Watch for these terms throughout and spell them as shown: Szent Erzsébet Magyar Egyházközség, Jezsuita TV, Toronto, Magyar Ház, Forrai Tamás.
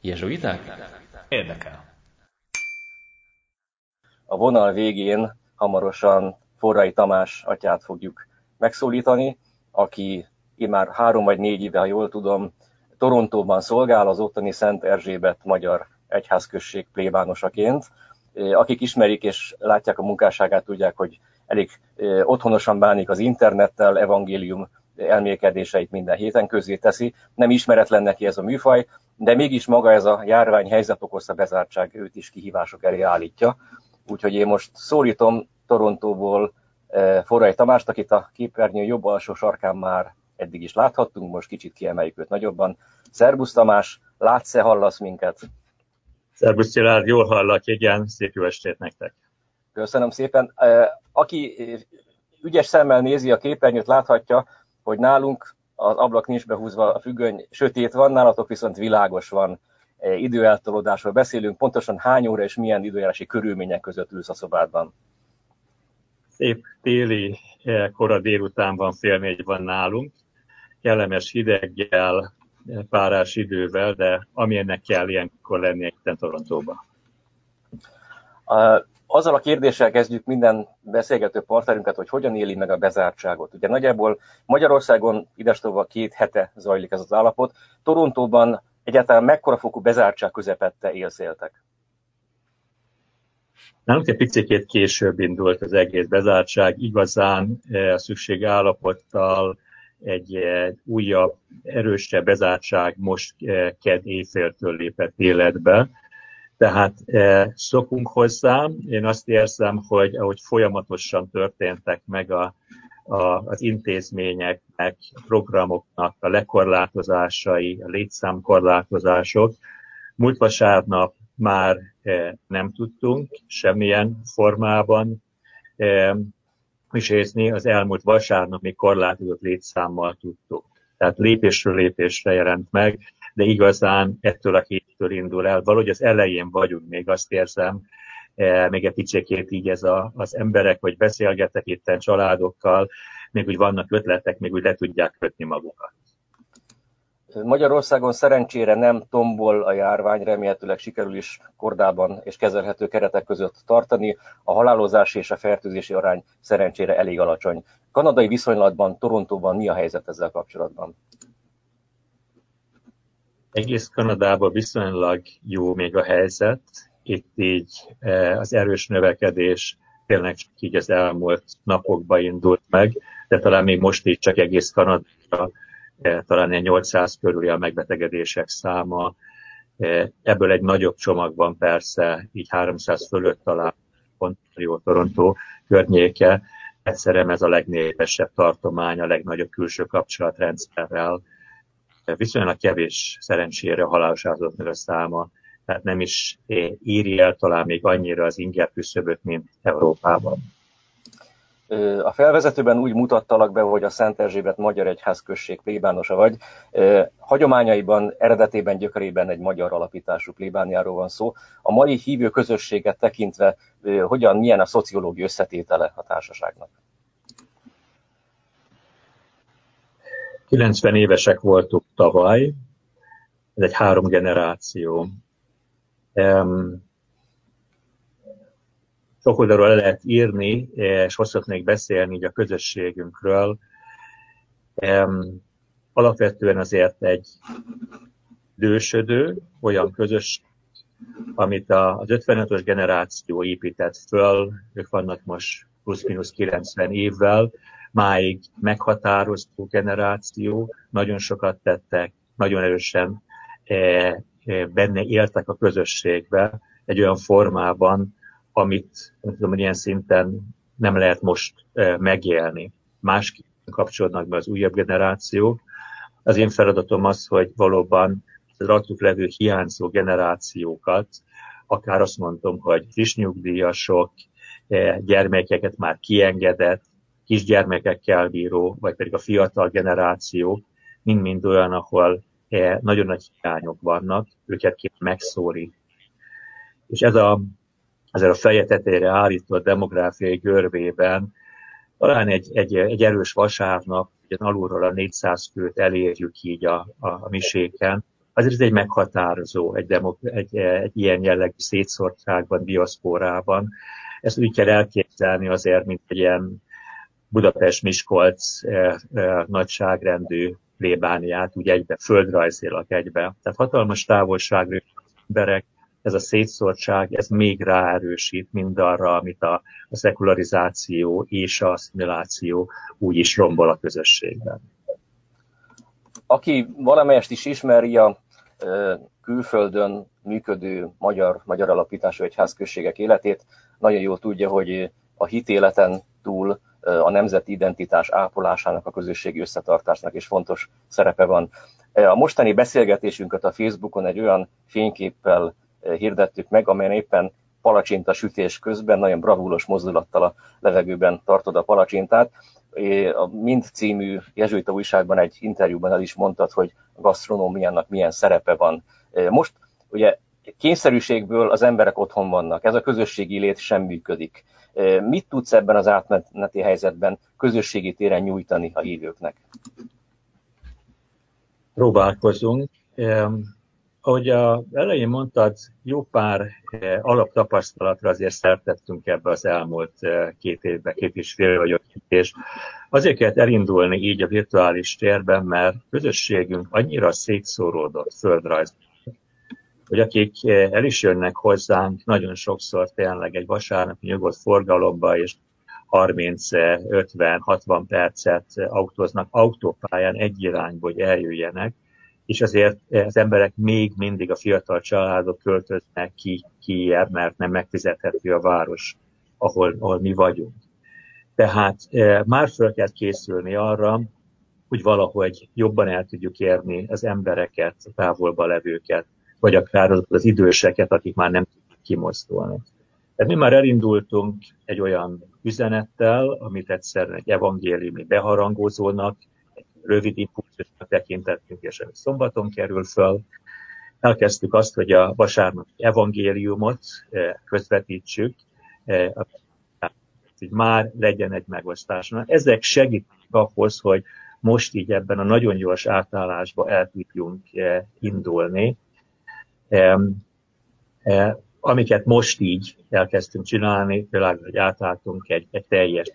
Jezsuiták? Érdekel. A vonal végén hamarosan Forrai Tamás atyát fogjuk megszólítani, aki immár 3 vagy 4 éve, ha jól tudom, Torontóban szolgál az ottani Szent Erzsébet Magyar Egyházközség plébánosaként. Akik ismerik és látják a munkásságát, tudják, hogy elég otthonosan bánik az internettel, evangélium elmélkedéseit minden héten közzé teszi. Nem ismeretlen neki ez a műfaj, de mégis maga ez a járványhelyzet okozta bezártság őt is kihívások elé állítja. Úgyhogy én most szólítom Torontóból Forrai Tamást, akit a képernyő jobb alsó sarkán már eddig is láthattunk, most kicsit kiemeljük őt nagyobban. Szerbusz Tamás, látsz-e, hallasz minket? Szerbusz Szilárd, jól hallak, igen, szép jó estét nektek. Köszönöm szépen. Aki ügyes szemmel nézi a képernyőt, láthatja, hogy nálunk az ablak nincs behúzva, a függöny sötét van, nálatok viszont világos van. Időeltolódásról beszélünk, pontosan hány óra és milyen időjárási körülmények között ülsz a szobádban? Szép téli kora délután van, 3:30 van nálunk, kellemes hideggel, párás idővel, de amilyennek kell ilyenkor lenni itt Torontóban. Azzal a kérdéssel kezdjük minden beszélgető partnerünket, hogy hogyan éli meg a bezártságot. Ugye nagyjából Magyarországon idestóval 2 hete zajlik ez az állapot. Torontóban egyáltalán mekkora fokú bezártság közepette élszéltek? Nálunk egy picikét később indult az egész bezártság, igazán a szükségállapottal egy újabb, erősebb bezártság most kedd éjféltől lépett életbe. Tehát szokunk hozzá, én azt érzem, hogy ahogy folyamatosan történtek meg az intézményeknek, a programoknak a lekorlátozásai, a létszámkorlátozások. Múlt vasárnap már nem tudtunk semmilyen formában kísérni, az elmúlt vasárnapi korlátozott létszámmal tudtuk. Tehát lépésről lépésre jelent meg, de igazán ettől a héttől indul el. Valahogy az elején vagyunk, még azt érzem, még egy picikét így ez az emberek, hogy beszélgetek itten családokkal, még úgy vannak ötletek, még úgy le tudják kötni magukat. Magyarországon szerencsére nem tombol a járvány, remélhetőleg sikerül is kordában és kezelhető keretek között tartani. A halálozási és a fertőzési arány szerencsére elég alacsony. Kanadai viszonylatban, Torontóban mi a helyzet ezzel kapcsolatban? Egész Kanadában viszonylag jó még a helyzet. Itt így az erős növekedés tényleg csak így az elmúlt napokban indult meg, de talán még most így csak egész Kanadában talán 800 körüli a megbetegedések száma. Ebből egy nagyobb csomagban persze, így 300 fölött talán pont jó Toronto környéke. Egyszerűen ez a legnépesebb tartomány, a legnagyobb külső kapcsolatrendszerrel. Viszonylag kevés szerencsére a halálos áldozatnak a száma. Tehát nem is éri el talán még annyira az inger küszöböt, mint Európában. A felvezetőben úgy mutattalak be, hogy a Szent Erzsébet Magyar Egyházközség plébánosa vagy. Hagyományaiban, eredetében, gyökerében egy magyar alapítású plébániáról van szó. A mai hívő közösséget tekintve hogyan, milyen a szociológiai összetétele a társaságnak? 90 évesek voltunk tavaly. Ez egy 3 generáció. Sok oldalról lehet írni, és hosszatnék beszélni így a közösségünkről. Alapvetően azért egy dősödő, olyan közösség, amit az 55-ös generáció épített föl, ők vannak most plusz-minusz 90 évvel, máig meghatározó generáció, nagyon sokat tettek, nagyon erősen benne éltek a közösségbe, egy olyan formában, amit tudom, ilyen szinten nem lehet most megélni. Másképp kapcsolódnak be az újabb generációk. Az én feladatom az, hogy valóban az rajtuk levő hiányzó generációkat, akár azt mondom, hogy friss nyugdíjasok, gyermekeket már kiengedett, kisgyermekekkel bíró, vagy pedig a fiatal generáció, mind-mind olyan, ahol nagyon nagy hiányok vannak, őket kéne megszólítani. És ezzel a feje tetejére állított demográfiai görbében talán egy erős vasárnap, alulról a 400 főt elérjük így a miséken, azért ez egy meghatározó, egy ilyen jellegű szétszórtságban, diaszporában. Ezt úgy kell elképzelni azért, mint egy ilyen Budapest-Miskolc nagyságrendű plébániát, úgy egybe, földrajzilag egybe. Tehát hatalmas távolságra emberek, ez a szétszórtság, ez még ráerősít mindarra, amit a szekularizáció és a asszimiláció úgy is rombol a közösségben. Aki valamelyest is ismeri a külföldön működő magyar alapítású egyházközségek életét, nagyon jól tudja, hogy a hitéleten túl a nemzeti identitás ápolásának, a közösségi összetartásnak is fontos szerepe van. A mostani beszélgetésünket a Facebookon egy olyan fényképpel hirdettük meg, amelyen éppen palacsinta sütés közben nagyon bravúros mozdulattal a levegőben tartod a palacsintát. A Mind című jezsuita újságban egy interjúban el is mondtad, hogy a gasztronómiának milyen szerepe van. Most ugye kényszerűségből az emberek otthon vannak, ez a közösségi lét sem működik. Mit tudsz ebben az átmeneti helyzetben közösségi téren nyújtani a hívőknek? Próbálkozunk. Ahogy az elején mondtad, jó pár alaptapasztalatra azért szertettünk ebbe az elmúlt 2 évben, 2,5 vagy 5 és azért kellett elindulni így a virtuális térben, mert közösségünk annyira szétszóródott földrajzilag, hogy akik el is jönnek hozzánk, nagyon sokszor tényleg egy vasárnapi nyugodt forgalomba, és 30-50-60 percet autóznak autópályán egy irányba, hogy eljöjjenek, és azért az emberek még mindig, a fiatal családok költöznek ki mert nem megfizethető a város, ahol mi vagyunk. Tehát már fel kell készülni arra, hogy valahogy jobban el tudjuk érni az embereket, a távolba levőket, vagy akár az időseket, akik már nem tudnak kimozdulni. Tehát mi már elindultunk egy olyan üzenettel, amit egyszerűen egy evangéliumi beharangozónak, egy rövid impulzusnak tekintettünk, és ami szombaton kerül föl. Elkezdtük azt, hogy a vasárnapi evangéliumot közvetítsük, hogy már legyen egy megosztás. Ezek segítik ahhoz, hogy most így ebben a nagyon gyors átállásba el tudjunk indulni. Amiket most így elkezdtünk csinálni, tényleg, hogy átálltunk egy teljes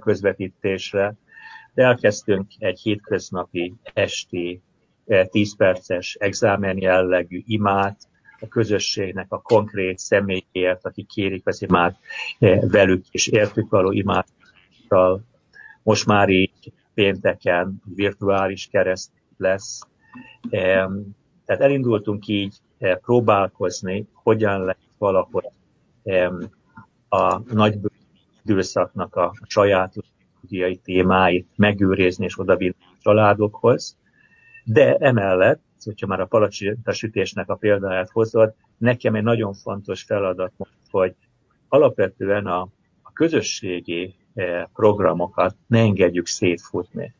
közvetítésre, de elkezdtünk egy hétköznapi esti 10 perces exámen jellegű imát, a közösségnek a konkrét személyért, akik kérik az imát, velük és értük való imáttal. Most már így pénteken virtuális kereszt lesz. Tehát elindultunk így próbálkozni, hogyan lehet valahogy a nagybőti időszaknak a saját liturgiai témáit megőrizni és odavinni a családokhoz. De emellett, hogyha már a palacsintasütésnek a példáját hozod, nekem egy nagyon fontos feladat most, hogy alapvetően a közösségi programokat ne engedjük szétfutni.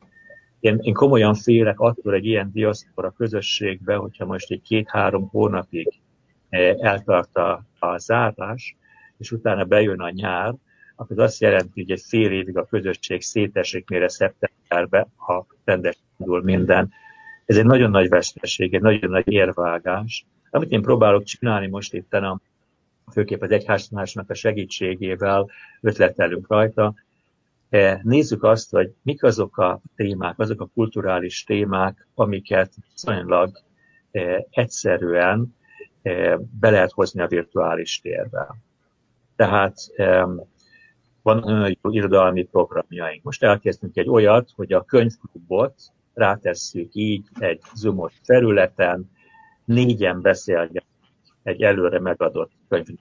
Én komolyan félek attól egy ilyen diaszpora közösségbe, hogyha most egy 2-3 hónapig eltart a zárás, és utána bejön a nyár, akkor azt jelenti, hogy egy fél évig a közösség szétesik, mire szeptemberbe, ha rendesen indul minden. Ez egy nagyon nagy veszteség, egy nagyon nagy érvágás. Amit én próbálok csinálni most itten, főképp az egyháztanácsnak a segítségével, ötletelünk rajta. Nézzük azt, hogy mik azok a témák, azok a kulturális témák, amiket viszonylag egyszerűen be lehet hozni a virtuális térbe. Tehát van olyan jó irodalmi programjaink. Most elkezdünk egy olyat, hogy a könyvklubot rátesszük így egy zoomos felületen, 4-en beszélgetünk egy előre megadott könyvnek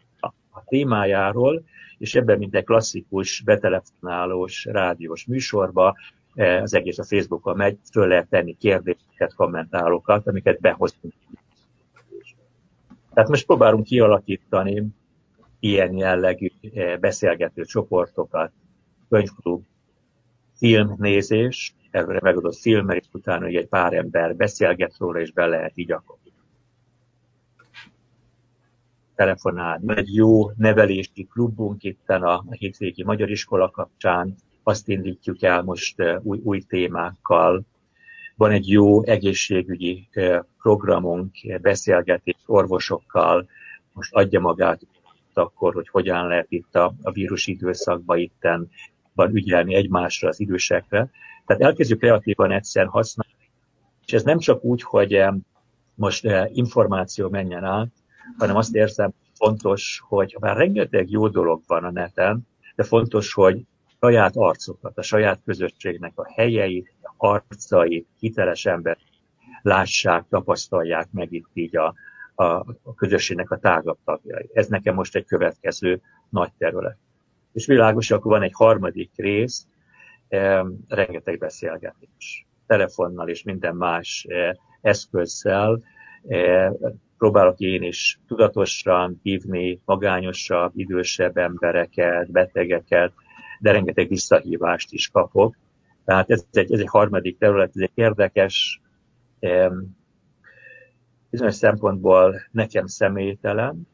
a témájáról, és ebben, mint egy klasszikus, betelefonálós, rádiós műsorba, az egész a Facebookon megy, föl lehet tenni kérdéseket, kommentálókat, amiket behozunk. Tehát most próbálunk kialakítani ilyen jellegű beszélgető csoportokat, könyvklub, filmnézés, előre megadott filmmel, és utána egy pár ember beszélget róla, és be lehet így akkor telefonálni. Egy jó nevelési klubunk itten a hétvégi magyar iskola kapcsán, azt indítjuk el most új témákkal. Van egy jó egészségügyi programunk, beszélgetés orvosokkal, most adja magát akkor, hogy hogyan lehet itt a vírus időszakban itten ügyelni egymásra, az idősekre. Tehát elkezdjük kreatívan egyszer használni, és ez nem csak úgy, hogy most információ menjen át, hanem azt érzem, fontos, hogy bár rengeteg jó dolog van a neten, de fontos, hogy saját arcokat, a saját közösségnek a helyeit, arcait, hiteles embert lássák, tapasztalják meg itt így a közösségnek a tágabb tagjai. Ez nekem most egy következő nagy terület. És világos, akkor van egy harmadik rész, rengeteg beszélgetés. Telefonnal és minden más eszközzel próbálok én is tudatosan hívni magányosabb, idősebb embereket, betegeket, de rengeteg visszahívást is kapok. Tehát ez egy harmadik terület, ez egy érdekes, bizonyos szempontból nekem személytelen,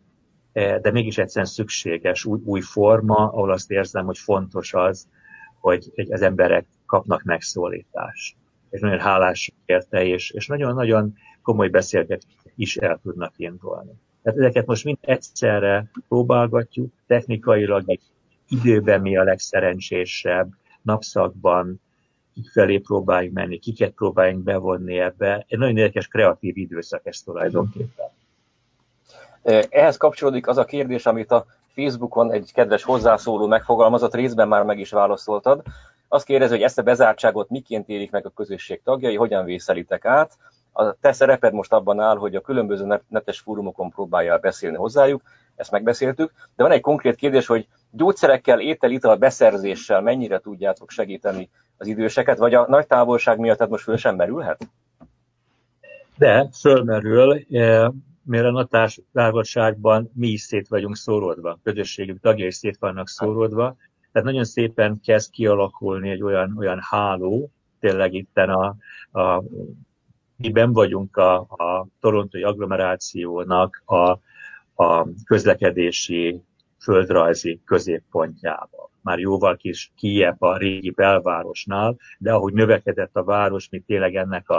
de mégis egyszerűen szükséges új forma, ahol azt érzem, hogy fontos az, hogy az emberek kapnak megszólítást. És nagyon hálás érte, és nagyon-nagyon komoly beszélgetések is el tudnak indulni. Tehát ezeket most mind egyszerre próbálgatjuk, technikailag időben mi a legszerencsésebb, napszakban kik felé próbáljunk menni, kiket próbáljunk bevonni ebbe. Egy nagyon érdekes kreatív időszak ez tulajdonképpen. Ehhez kapcsolódik az a kérdés, amit a Facebookon egy kedves hozzászóló megfogalmazott, részben már meg is válaszoltad. Azt kérdezi, hogy ezt a bezártságot miként élik meg a közösség tagjai, hogyan vészelitek át. A te szereped most abban áll, hogy a különböző netes fórumokon próbáljál beszélni hozzájuk, ezt megbeszéltük, de van egy konkrét kérdés, hogy gyógyszerekkel, étel-ital beszerzéssel mennyire tudjátok segíteni az időseket, vagy a nagy távolság miatt most föl sem merülhet? De fölmerül, mert a nagy távolságban mi is szét vagyunk szóródva, a közösségünk tagjai szét vannak szóródva, tehát nagyon szépen kezd kialakulni egy olyan háló, tényleg itten mi benn vagyunk a torontói agglomerációnak a közlekedési földrajzi középpontjában. Már jóval kis kijebb a régi belvárosnál, de ahogy növekedett a város, mi tényleg ennek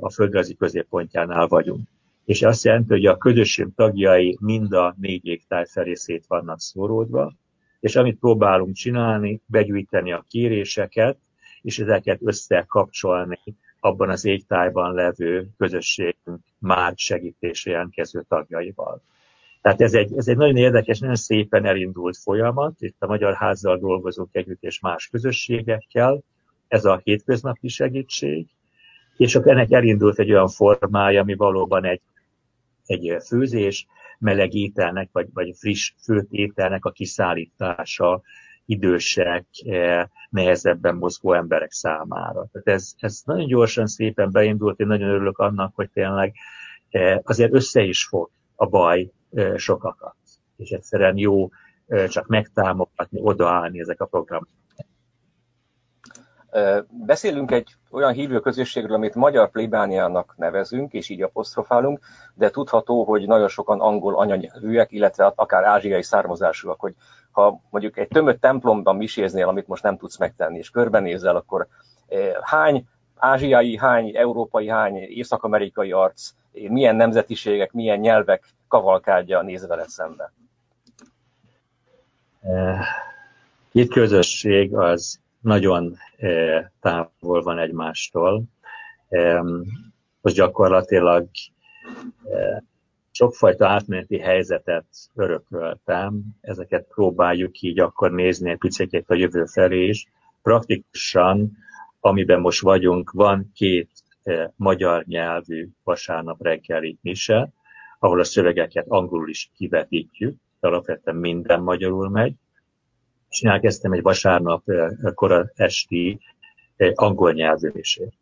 a földrajzi középpontjánál vagyunk. És azt jelenti, hogy a közösség tagjai mind a négy égtáj felé szét vannak szóródva, és amit próbálunk csinálni, begyűjteni a kéréseket, és ezeket összekapcsolni abban az égtájban levő közösségünk már segítésre jelentkező tagjaival. Tehát ez egy nagyon érdekes, nagyon szépen elindult folyamat, itt a Magyar Házzal dolgozunk együtt és más közösségekkel, ez a hétköznapi segítség, és akkor ennek elindult egy olyan formája, ami valóban egy főzés, meleg ételnek, vagy friss főtt ételnek a kiszállítása idősek, nehezebben mozgó emberek számára. Tehát ez nagyon gyorsan, szépen beindult, én nagyon örülök annak, hogy tényleg azért össze is fog a baj sokakat. És egyszerűen jó csak megtámogatni, odaállni ezek a programok. Beszélünk egy olyan hívőközösségről, amit magyar plébániának nevezünk, és így apostrofálunk, de tudható, hogy nagyon sokan angol anyanyelvűek, illetve akár ázsiai származásúak, hogy ha mondjuk egy tömött templomban miséznél, amit most nem tudsz megtenni, és körbenézel, akkor hány ázsiai, hány európai, hány észak-amerikai arc, milyen nemzetiségek, milyen nyelvek kavalkádja néz veled szembe? Itt közösség az nagyon távol van egymástól. Most gyakorlatilag sokfajta átmeneti helyzetet örököltem, ezeket próbáljuk így akkor nézni egy picit a jövő felé is. Praktikusan, amiben most vagyunk, van két magyar nyelvű vasárnap reggeli mise, ahol a szövegeket angolul is kivetítjük, alapvetően minden magyarul megy. És én elkezdtem egy vasárnap kora esti angol nyelvű misét.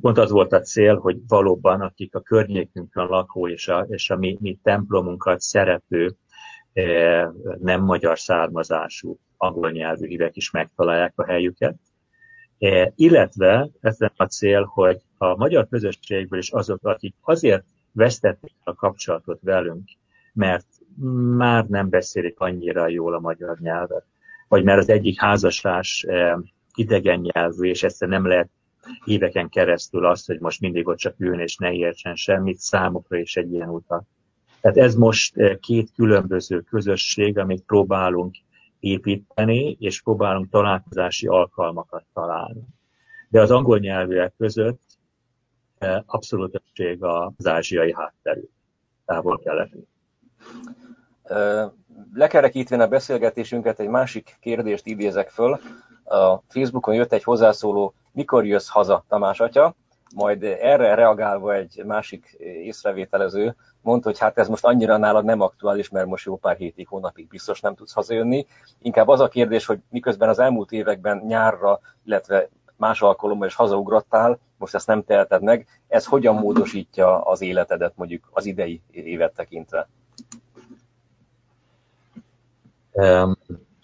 Pont az volt a cél, hogy valóban akik a környékünkön lakó és a mi templomunkat szerető, nem magyar származású angol nyelvű hívek is megtalálják a helyüket. Illetve ez a cél, hogy a magyar közösségből is azok, akik azért vesztették a kapcsolatot velünk, mert már nem beszélik annyira jól a magyar nyelvet, vagy mert az egyik házastárs idegen nyelvű, és ezt nem lehet éveken keresztül azt, hogy most mindig ott csak üljön és ne értsen semmit, számukra is egy ilyen utat. Tehát ez most két különböző közösség, amit próbálunk építeni, és próbálunk találkozási alkalmakat találni. De az angol nyelvűek között abszolút többség az ázsiai hátterű, távol-keleti. Lekerekítvén a beszélgetésünket egy másik kérdést idézek föl. A Facebookon jött egy hozzászóló, mikor jössz haza, Tamás atya? Majd erre reagálva egy másik észrevételező mondta, hogy hát ez most annyira nálad nem aktuális, mert most jó pár hétig, hónapig biztos nem tudsz hazajönni. Inkább az a kérdés, hogy miközben az elmúlt években nyárra, illetve más alkalommal is hazaugrottál, most ezt nem teheted meg, ez hogyan módosítja az életedet mondjuk az idei évet tekintve?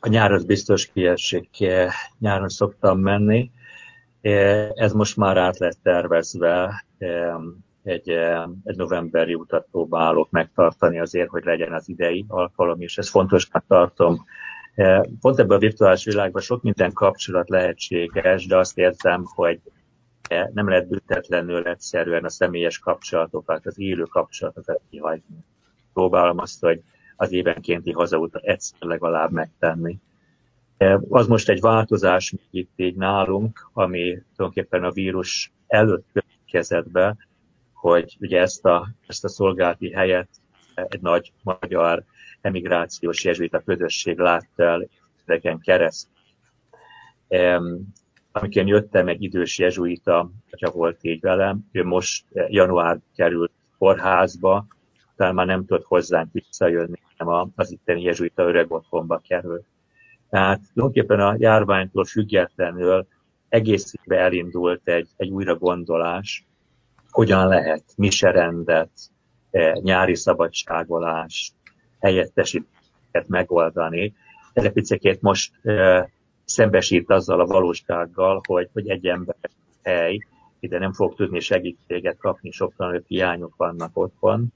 A nyár az biztos kiesik, nyáron szoktam menni. Ez most már át lett tervezve, egy novemberi utat próbálok megtartani azért, hogy legyen az idei alkalom, és ezt fontosnak tartom. Pont ebben a virtuális világban sok minden kapcsolat lehetséges, de azt érzem, hogy nem lehet büntetlenül egyszerűen a személyes kapcsolatokat, az élő kapcsolatokat kihajtani. Próbálom azt, hogy az évenkénti hazautat egyszer legalább megtenni. Az most egy változás itt így nálunk, ami tulajdonképpen a vírus előtt következett be, hogy ugye ezt a szolgálati helyet egy nagy magyar emigrációs jezsuita közösség látta el éveken keresztül. Amikor jöttem, egy idős jezsuita atya volt így velem, ő most január került kórházba, talán már nem tudott hozzánk visszajönni, hanem az itteni jezsuita öreg otthonba került. Tehát tulajdonképpen a járványtól függetlenül egész évben elindult egy újragondolás, hogyan lehet miserendet, nyári szabadságolást, helyettesítéseket megoldani. Ezek picikét most szembesít azzal a valósággal, hogy egy ember hely ide nem fog tudni segítséget kapni, sokan ők hiányok vannak otthon.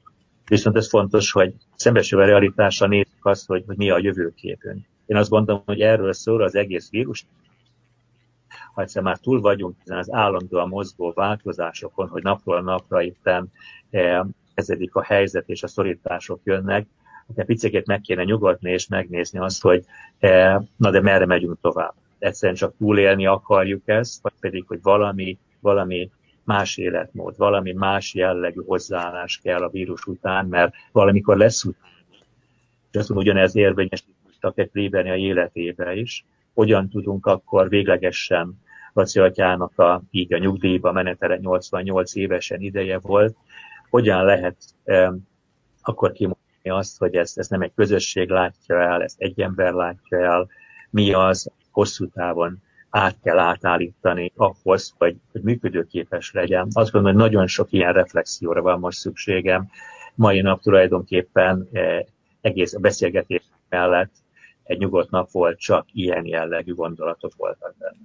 Viszont ez fontos, hogy szembesülve a realitásra nézzük azt, hogy mi a jövőképünk. Én azt gondolom, hogy erről szól az egész vírus. Ha egyszer már túl vagyunk az állandóan mozgó változásokon, hogy napról napra itten kezdődik a helyzet és a szorítások jönnek, akkor picikét meg kéne nyugodni és megnézni azt, hogy na de merre megyünk tovább. Egyszerűen csak túlélni akarjuk ezt, vagy pedig, hogy valami más életmód, valami más jellegű hozzáállás kell a vírus után, mert valamikor lesz után. És azt mondom, ugyanez érvényesít léveni a életébe is, hogyan tudunk akkor véglegesen Laci atyának így a nyugdíjba menetele 88 évesen ideje volt, hogyan lehet akkor kimondani azt, hogy ezt nem egy közösség látja el, ezt egy ember látja el, mi az, hosszú távon át kell átállítani ahhoz, hogy működőképes legyen. Azt gondolom, hogy nagyon sok ilyen reflexióra van most szükségem. Mai nap tulajdonképpen egész a beszélgetés mellett egy nyugodt nap volt, csak ilyen jellegű gondolatok voltak benne.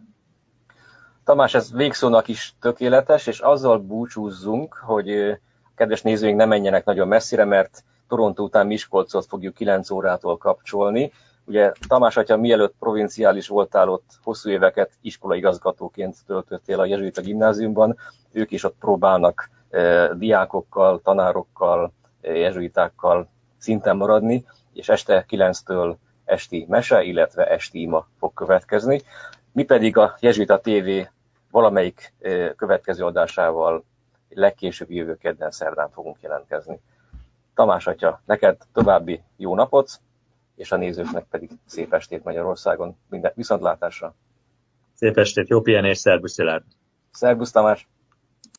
Tamás, ez végszónak is tökéletes, és azzal búcsúzzunk, hogy kedves nézőink ne menjenek nagyon messzire, mert Toronto után Miskolcot fogjuk 9 órától kapcsolni. Ugye Tamás atya, mielőtt provinciális voltál, ott hosszú éveket iskolaigazgatóként töltöttél a jezsuita gimnáziumban, ők is ott próbálnak diákokkal, tanárokkal, jezsuitákkal szinten maradni, és este 9-től esti mese, illetve esti ima fog következni. Mi pedig a Jezsuita TV valamelyik következő adásával legkésőbb jövő kedden szerdán fogunk jelentkezni. Tamás atya, neked további jó napot, és a nézőknek pedig szép estét Magyarországon. Minden viszontlátásra! Szép estét, jó pihenés, szervusz Tamás! Szervusz Tamás!